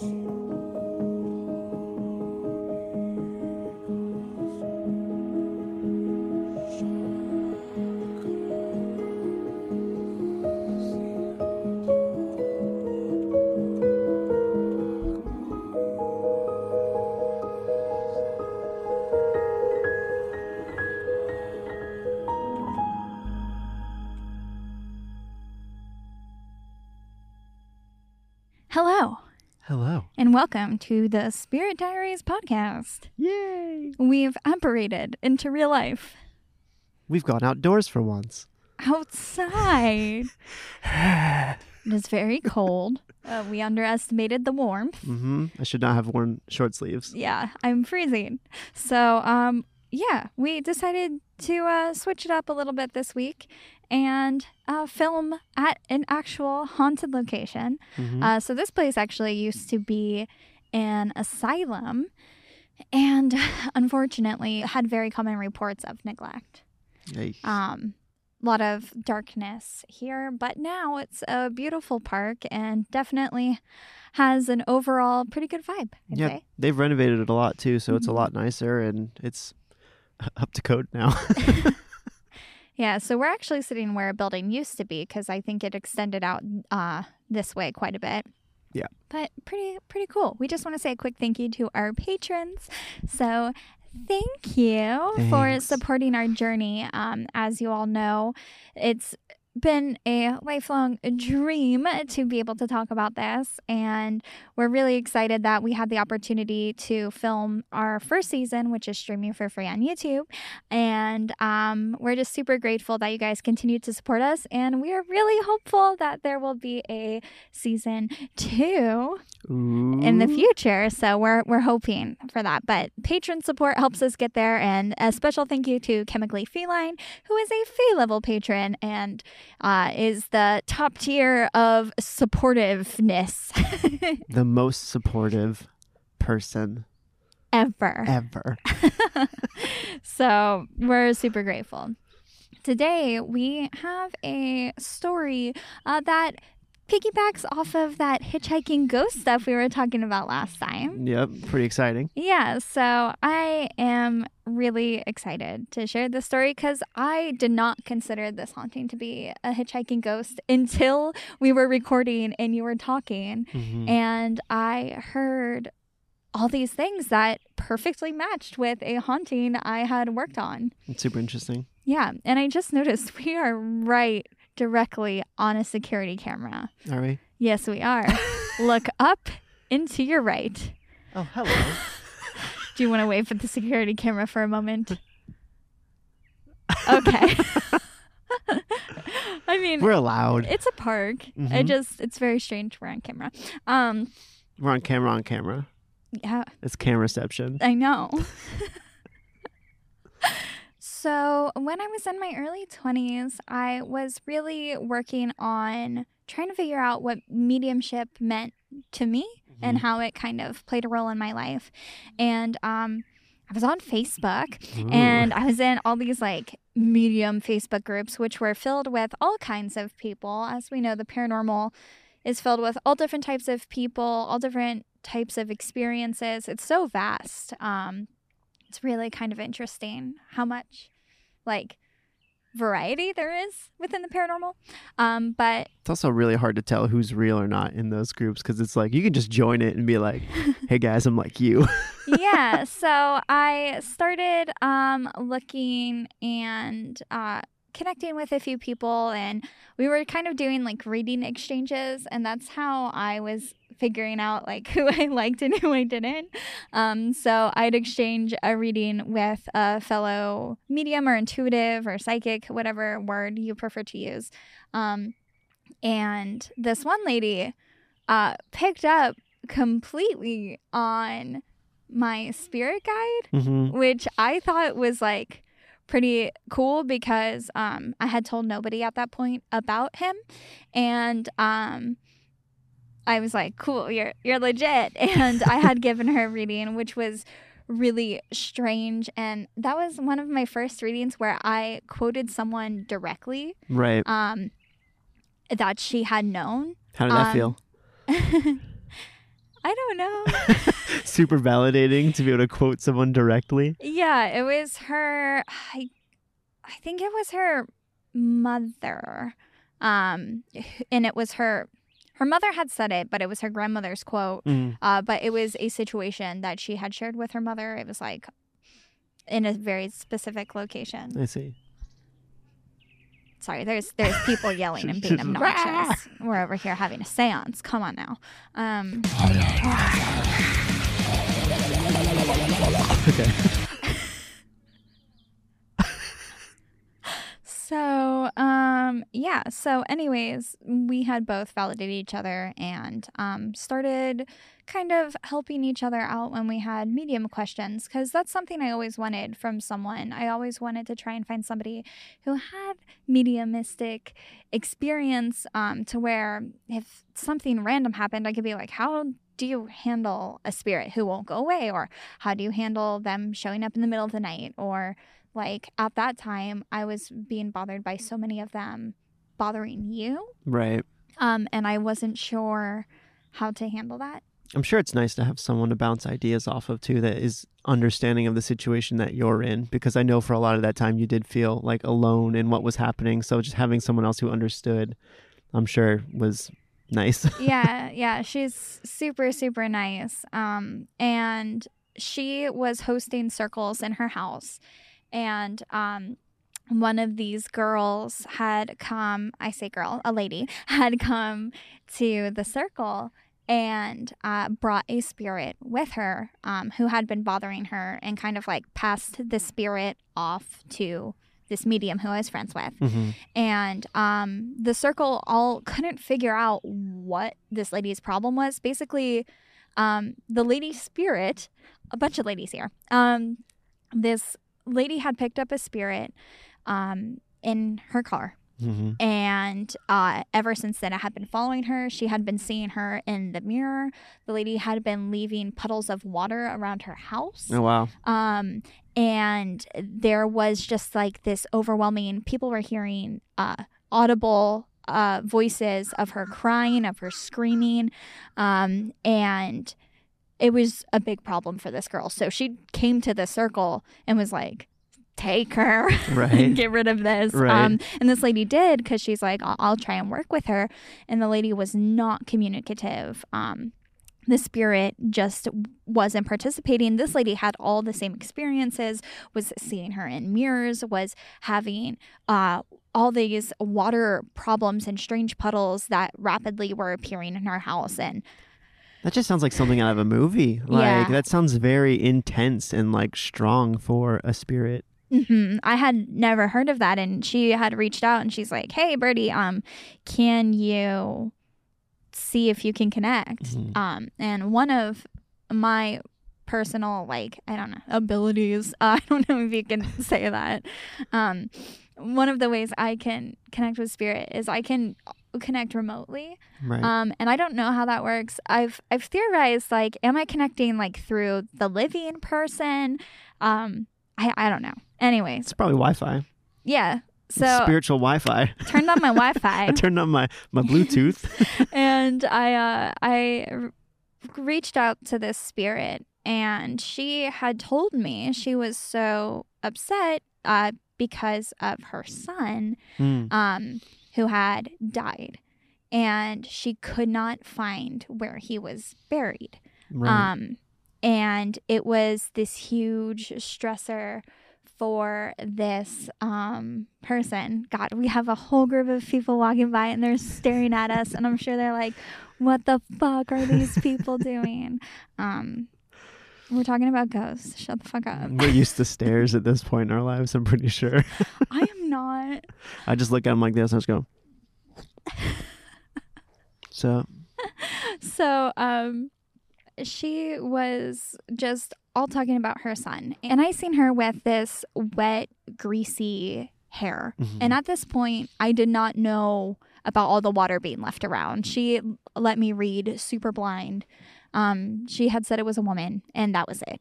Hello. And welcome to the Spirit Diaries podcast. Yay! We've operated into real life. We've gone outdoors for once. Outside. It is very cold. We underestimated the warmth. Mm-hmm. I should not have worn short sleeves. Yeah, I'm freezing. So, we decided to switch it up a little bit this week and film at an actual haunted location. Mm-hmm. So this place actually used to be an asylum and unfortunately had very common reports of neglect. Nice. A lot of darkness here, but now it's a beautiful park and definitely has an overall pretty good vibe. I'd say. They've renovated it a lot too, so mm-hmm. It's a lot nicer and it's up to code now. Yeah, so we're actually sitting where a building used to be because I think it extended out this way quite a bit. Yeah. But pretty cool. We just want to say a quick thank you to our patrons. So thank you for supporting our journey. As you all know, it's been a lifelong dream to be able to talk about this, and we're really excited that we had the opportunity to film our first season, which is streaming for free on YouTube, and we're just super grateful that you guys continue to support us, and we are really hopeful that there will be a season 2 in the future, so we're hoping for that, but patron support helps us get there. And a special thank you to Chemically Feline, who is a Fey-level patron and is the top tier of supportiveness. The most supportive person ever. So we're super grateful. Today we have a story that piggybacks off of that hitchhiking ghost stuff we were talking about last time. Yep, pretty exciting. Yeah, so I am really excited to share this story because I did not consider this haunting to be a hitchhiking ghost until we were recording and you were talking. Mm-hmm. And I heard all these things that perfectly matched with a haunting I had worked on. It's super interesting. Yeah, and I just noticed we are right directly on a security camera. Are we? Yes, we are. Look up into your right. Oh, hello. Do you want to wave at the security camera for a moment? Okay. I mean, we're allowed. It's a park. Mm-hmm. It's very strange. We're on camera. We're on camera on camera. Yeah. It's cameraception. I know. So when I was in my early 20s, I was really working on trying to figure out what mediumship meant to me mm-hmm. and how it kind of played a role in my life. And I was on Facebook Ooh. And I was in all these like medium Facebook groups, which were filled with all kinds of people. As we know, the paranormal is filled with all different types of people, all different types of experiences. It's so vast. It's really kind of interesting how much, like, variety there is within the paranormal. But it's also really hard to tell who's real or not in those groups because it's like you can just join it and be like, hey, guys, I'm like you. Yeah. So I started looking and connecting with a few people, and we were kind of doing, like, reading exchanges, and that's how I was figuring out like who I liked and who I didn't. So I'd exchange a reading with a fellow medium or intuitive or psychic, whatever word you prefer to use. And this one lady picked up completely on my spirit guide, mm-hmm. which I thought was like pretty cool because I had told nobody at that point about him. And I was like, cool, you're legit. And I had given her a reading, which was really strange. And that was one of my first readings where I quoted someone directly. Right. That she had known. How did that feel? I don't know. Super validating to be able to quote someone directly. Yeah, it was her. I think it was her mother. And it was her mother had said it, but it was her grandmother's quote. But it was a situation that she had shared with her mother. It was like in a very specific location. I see. Sorry, there's people yelling and being obnoxious. We're over here having a seance. Come on now. Okay. So, yeah. So anyways, we had both validated each other and started kind of helping each other out when we had medium questions, because that's something I always wanted from someone. I always wanted to try and find somebody who had mediumistic experience, to where if something random happened, I could be like, how do you handle a spirit who won't go away? Or how do you handle them showing up in the middle of the night? Or like, at that time, I was being bothered by so many of them bothering you. Right. And I wasn't sure how to handle that. I'm sure it's nice to have someone to bounce ideas off of, too, that is understanding of the situation that you're in. Because I know for a lot of that time, you did feel, like, alone in what was happening. So just having someone else who understood, I'm sure, was nice. Yeah. She's super, super nice. And she was hosting circles in her house. And one of these girls had come, I say girl, a lady, had come to the circle and brought a spirit with her who had been bothering her, and kind of like passed the spirit off to this medium who I was friends with. Mm-hmm. And the circle all couldn't figure out what this lady's problem was. Basically, the lady spirit, a bunch of ladies here, this lady had picked up a spirit in her car. Mm-hmm. And ever since then, it had been following her. She had been seeing her in the mirror. The lady had been leaving puddles of water around her house. Oh, wow. And there was just like this overwhelming, people were hearing audible voices of her crying, of her screaming. And it was a big problem for this girl. So she came to the circle and was like, take her, right. Get rid of this. Right. And this lady did, because she's like, I'll try and work with her. And the lady was not communicative. The spirit just wasn't participating. This lady had all the same experiences, was seeing her in mirrors, was having all these water problems and strange puddles that rapidly were appearing in her house. And that just sounds like something out of a movie. Like, yeah. That sounds very intense and, like, strong for a spirit. Mm-hmm. I had never heard of that, and she had reached out, and she's like, hey, Birdie, can you see if you can connect? Mm-hmm. And one of my personal, like, I don't know, abilities, I don't know if you can say that, one of the ways I can connect with spirit is I can connect remotely. Right. And I don't know how that works. I've theorized, like, am I connecting, like, through the living person? I don't know. Anyway, it's probably Wi-Fi. Yeah. So spiritual Wi-Fi. Turned on my Wi-Fi. I turned on my Bluetooth. And I reached out to this spirit, and she had told me she was so upset because of her son. Who had died, and she could not find where he was buried. Right. And it was this huge stressor for this person. God, we have a whole group of people walking by, and they're staring at us, and I'm sure they're like, what the fuck are these people doing? We're talking about ghosts. Shut the fuck up. We're used to stares at this point in our lives, I'm pretty sure. I am not. I just look at them like this and I just go. So she was just all talking about her son. And I seen her with this wet, greasy hair. Mm-hmm. And at this point, I did not know about all the water being left around. She let me read super blind. She had said it was a woman, and that was it.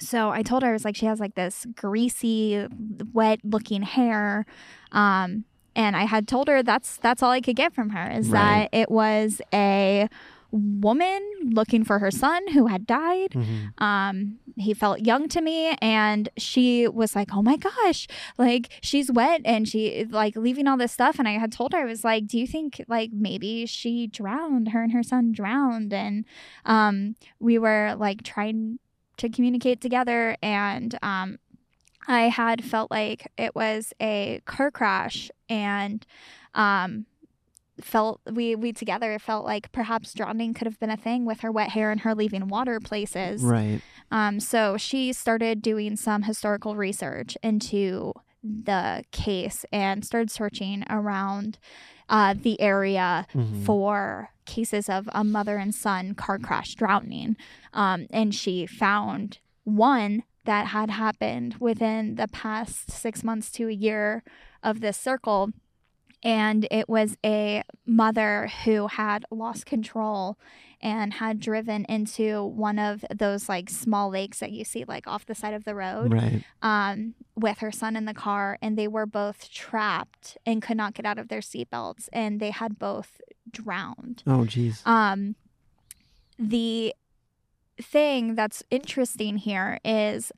So I told her, I was like, she has like this greasy, wet looking hair. And I had told her that's all I could get from her, is right. That it was a woman looking for her son who had died. Mm-hmm. He felt young to me, and she was like, oh my gosh, like she's wet and she like leaving all this stuff. And I had told her, I was like, do you think like maybe she drowned, her and her son drowned? And we were like trying to communicate together, and I had felt like it was a car crash, and felt we together felt like perhaps drowning could have been a thing with her wet hair and her leaving water places. Right. So she started doing some historical research into the case and started searching around the area mm-hmm. for cases of a mother and son car crash drowning. And she found one that had happened within the past 6 months to a year of this circle. And it was a mother who had lost control and had driven into one of those like small lakes that you see like off the side of the road, right. With her son in the car, and they were both trapped and could not get out of their seatbelts, and they had both drowned. Oh, geez. The thing that's interesting here is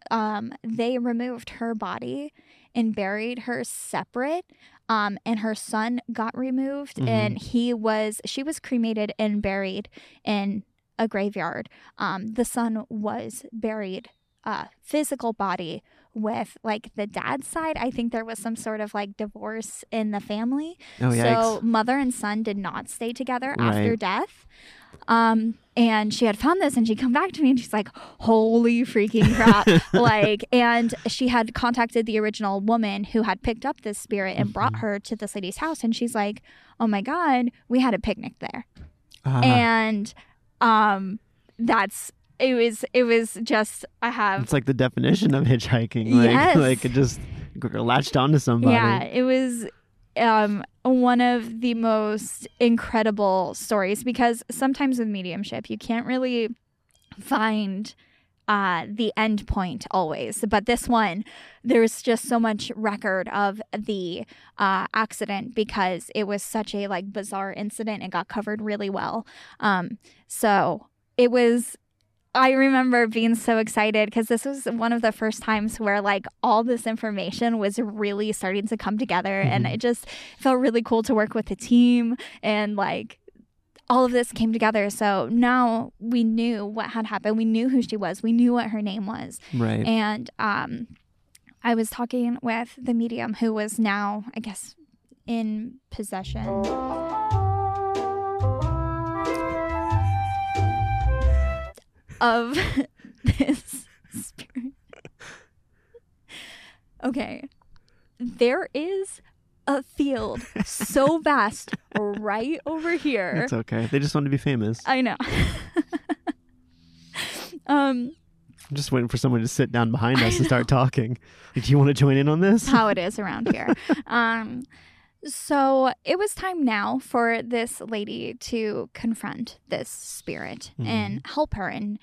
they removed her body and buried her separate. And her son got removed, mm-hmm. and she was cremated and buried in a graveyard. The son was buried, physical body, with like the dad's side. I think there was some sort of like divorce in the family. Oh, yikes. So mother and son did not stay together right. after death. And she had found this, and she come back to me, and she's like, holy freaking crap. Like, and she had contacted the original woman who had picked up this spirit and mm-hmm. brought her to this lady's house. And she's like, oh my God, we had a picnic there. And, it was just, it's like the definition of hitchhiking. Like, yes. Like it just latched onto somebody. Yeah. It was, one of the most incredible stories, because sometimes with mediumship, you can't really find the end point always. But this one, there's just so much record of the accident, because it was such a like bizarre incident and got covered really well. So it was... I remember being so excited, because this was one of the first times where like all this information was really starting to come together, mm-hmm. and it just felt really cool to work with the team, and like all of this came together. So now we knew what had happened. We knew who she was. We knew what her name was. Right. And I was talking with the medium who was now, I guess, in possession. Of this spirit. Okay. There is a field so vast right over here. It's okay. They just want to be famous. I know. I'm just waiting for someone to sit down behind us and start talking. Do you want to join in on this? How it is around here. So it was time now for this lady to confront this spirit mm-hmm. and help her. And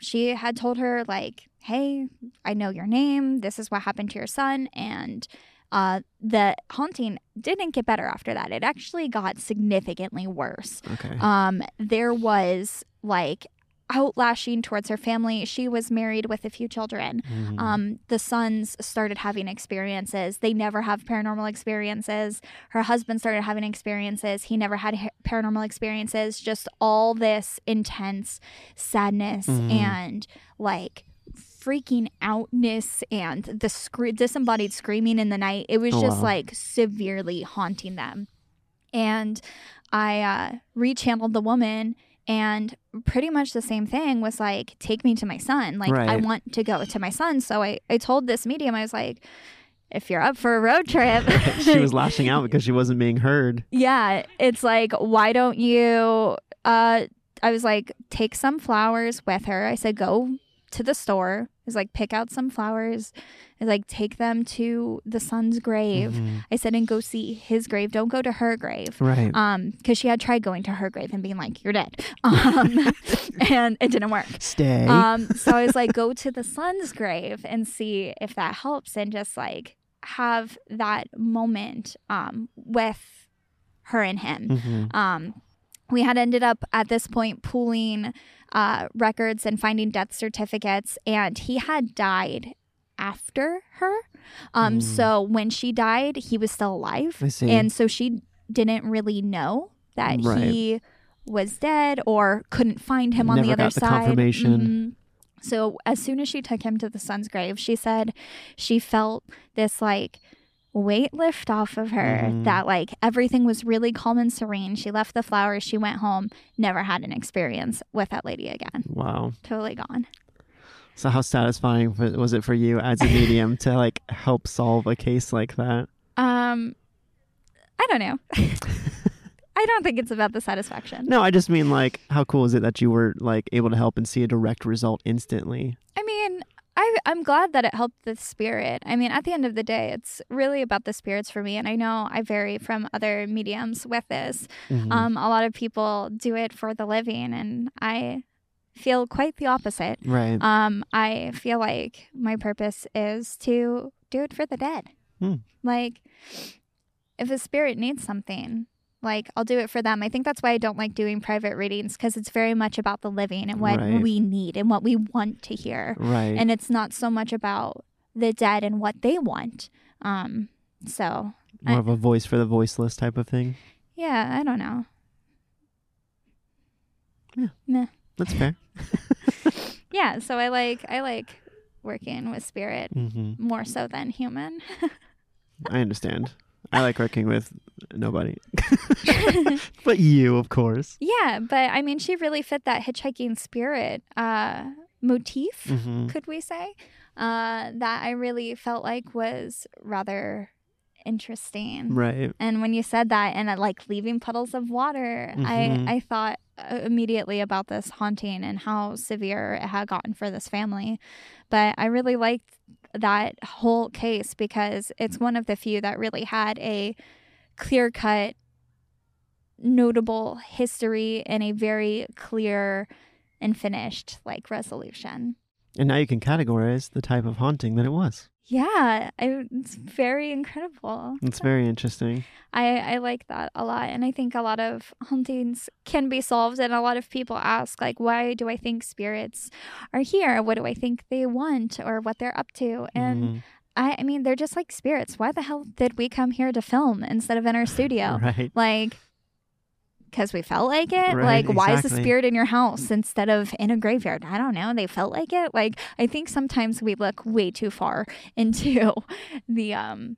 she had told her, like, hey, I know your name. This is what happened to your son. And the haunting didn't get better after that. It actually got significantly worse. Okay. There was, like... outlashing towards her family. She was married with a few children. Mm-hmm. The sons started having experiences. They never have paranormal experiences. Her husband started having experiences. He never had paranormal experiences. Just all this intense sadness mm-hmm. and like freaking outness and the disembodied screaming in the night. It was just wow. like severely haunting them. And I rechanneled the woman. And pretty much the same thing was like, take me to my son. Like, right. I want to go to my son. So I told this medium, I was like, if you're up for a road trip. She was lashing out because she wasn't being heard. Yeah. It's like, why don't you, I was like, take some flowers with her. I said, go to the store. I was like, pick out some flowers. I was like, take them to the son's grave. Mm-hmm. I said, and go see his grave. Don't go to her grave. Right. Because she had tried going to her grave and being like, you're dead. And it didn't work. Stay. So I was like, go to the son's grave and see if that helps, and just like have that moment with her and him. Mm-hmm. we had ended up at this point pooling records and finding death certificates, and he had died after her. So when she died, he was still alive. I see. And so she didn't really know that he was dead or couldn't find him on the other side. Never got the confirmation. Mm-hmm. So as soon as she took him to the son's grave, she said she felt this like weight lift off of her, that like everything was really calm and serene. She left the flowers, she went home, never had an experience with that lady again. Wow. Totally gone. So how satisfying was it for you as a medium to like help solve a case like that? I don't know. I don't think it's about the satisfaction. No, I just mean like, how cool is it that you were like able to help and see a direct result instantly? I mean, I'm glad that it helped the spirit. I mean, at the end of the day, it's really about the spirits for me. And I know I vary from other mediums with this. Mm-hmm. A lot of people do it for the living, and I feel quite the opposite. Right. I feel like my purpose is to do it for the dead. Mm. Like, if a spirit needs something, like, I'll do it for them. I think that's why I don't like doing private readings, because it's very much about the living and what we need and what we want to hear. Right. And it's not so much about the dead and what they want. So more of a voice for the voiceless type of thing. Yeah, I don't know. Yeah. Nah. That's fair. Yeah, so I like working with spirit more so than human. I understand. I like working with nobody. But you, of course. Yeah, but I mean, she really fit that hitchhiking spirit motif, could we say, that I really felt like was rather interesting. Right. And when you said that, and like leaving puddles of water, I thought immediately about this haunting and how severe it had gotten for this family. But I really liked that whole case because it's one of the few that really had a clear-cut, notable history and a very clear and finished like resolution. And now you can categorize the type of haunting that it was. Yeah, it's very incredible. It's very interesting. I like that a lot. And I think a lot of hauntings can be solved. And a lot of people ask, like, why do I think spirits are here? What do I think they want or what they're up to? And I mean, they're just like spirits. Why the hell did we come here to film instead of in our studio? Right. Like, because we felt like it. Right, like, why is the spirit in your house instead of in a graveyard? I don't know. They felt like it. Like, I think sometimes we look way too far into the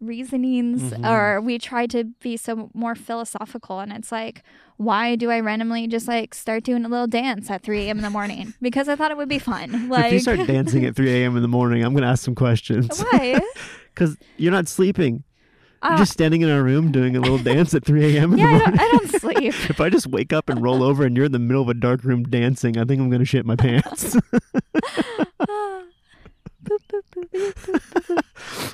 reasonings, or we try to be so more philosophical. And it's like, why do I randomly just like start doing a little dance at 3 a.m. in the morning? Because I thought it would be fun. Like, if you start dancing at 3 a.m. in the morning, I'm going to ask some questions. Why? Because you're not sleeping. You're just standing in our room doing a little dance at 3 a.m. Yeah, I don't sleep. If I just wake up and roll over and you're in the middle of a dark room dancing, I think I'm going to shit my pants.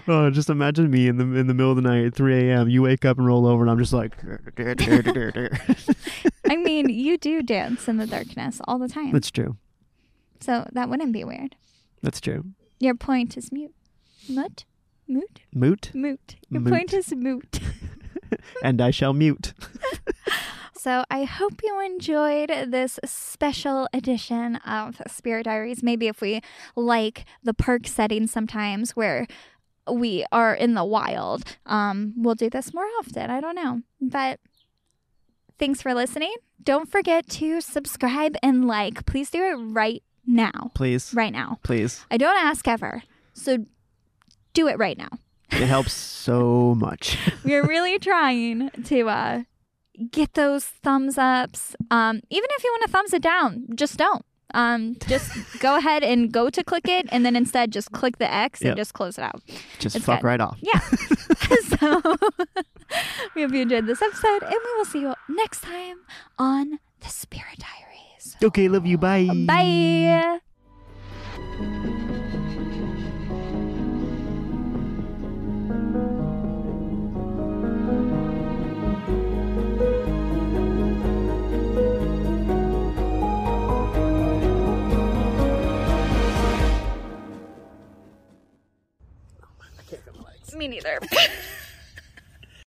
Oh, just imagine me in the middle of the night at 3 a.m. You wake up and roll over and I'm just like... I mean, you do dance in the darkness all the time. That's true. So that wouldn't be weird. That's true. Your point is mute. Mut? Moot? Moot? Moot. Your point is moot. And I shall mute. So I hope you enjoyed this special edition of Spirit Diaries. Maybe if we like the park setting sometimes where we are in the wild, we'll do this more often. I don't know. But thanks for listening. Don't forget to subscribe and like. Please do it right now. Please. Right now. Please. I don't ask ever. So... do it right now. It helps so much. We're really trying to get those thumbs ups. Even if you want to thumbs it down, just don't. Just go ahead and go to click it, and then instead just click the X and just close it out. Just it's fuck good. Right off. Yeah. So we hope you enjoyed this episode, and we will see you next time on The Spirit Diaries. Okay, love you. Bye. Bye. Me neither.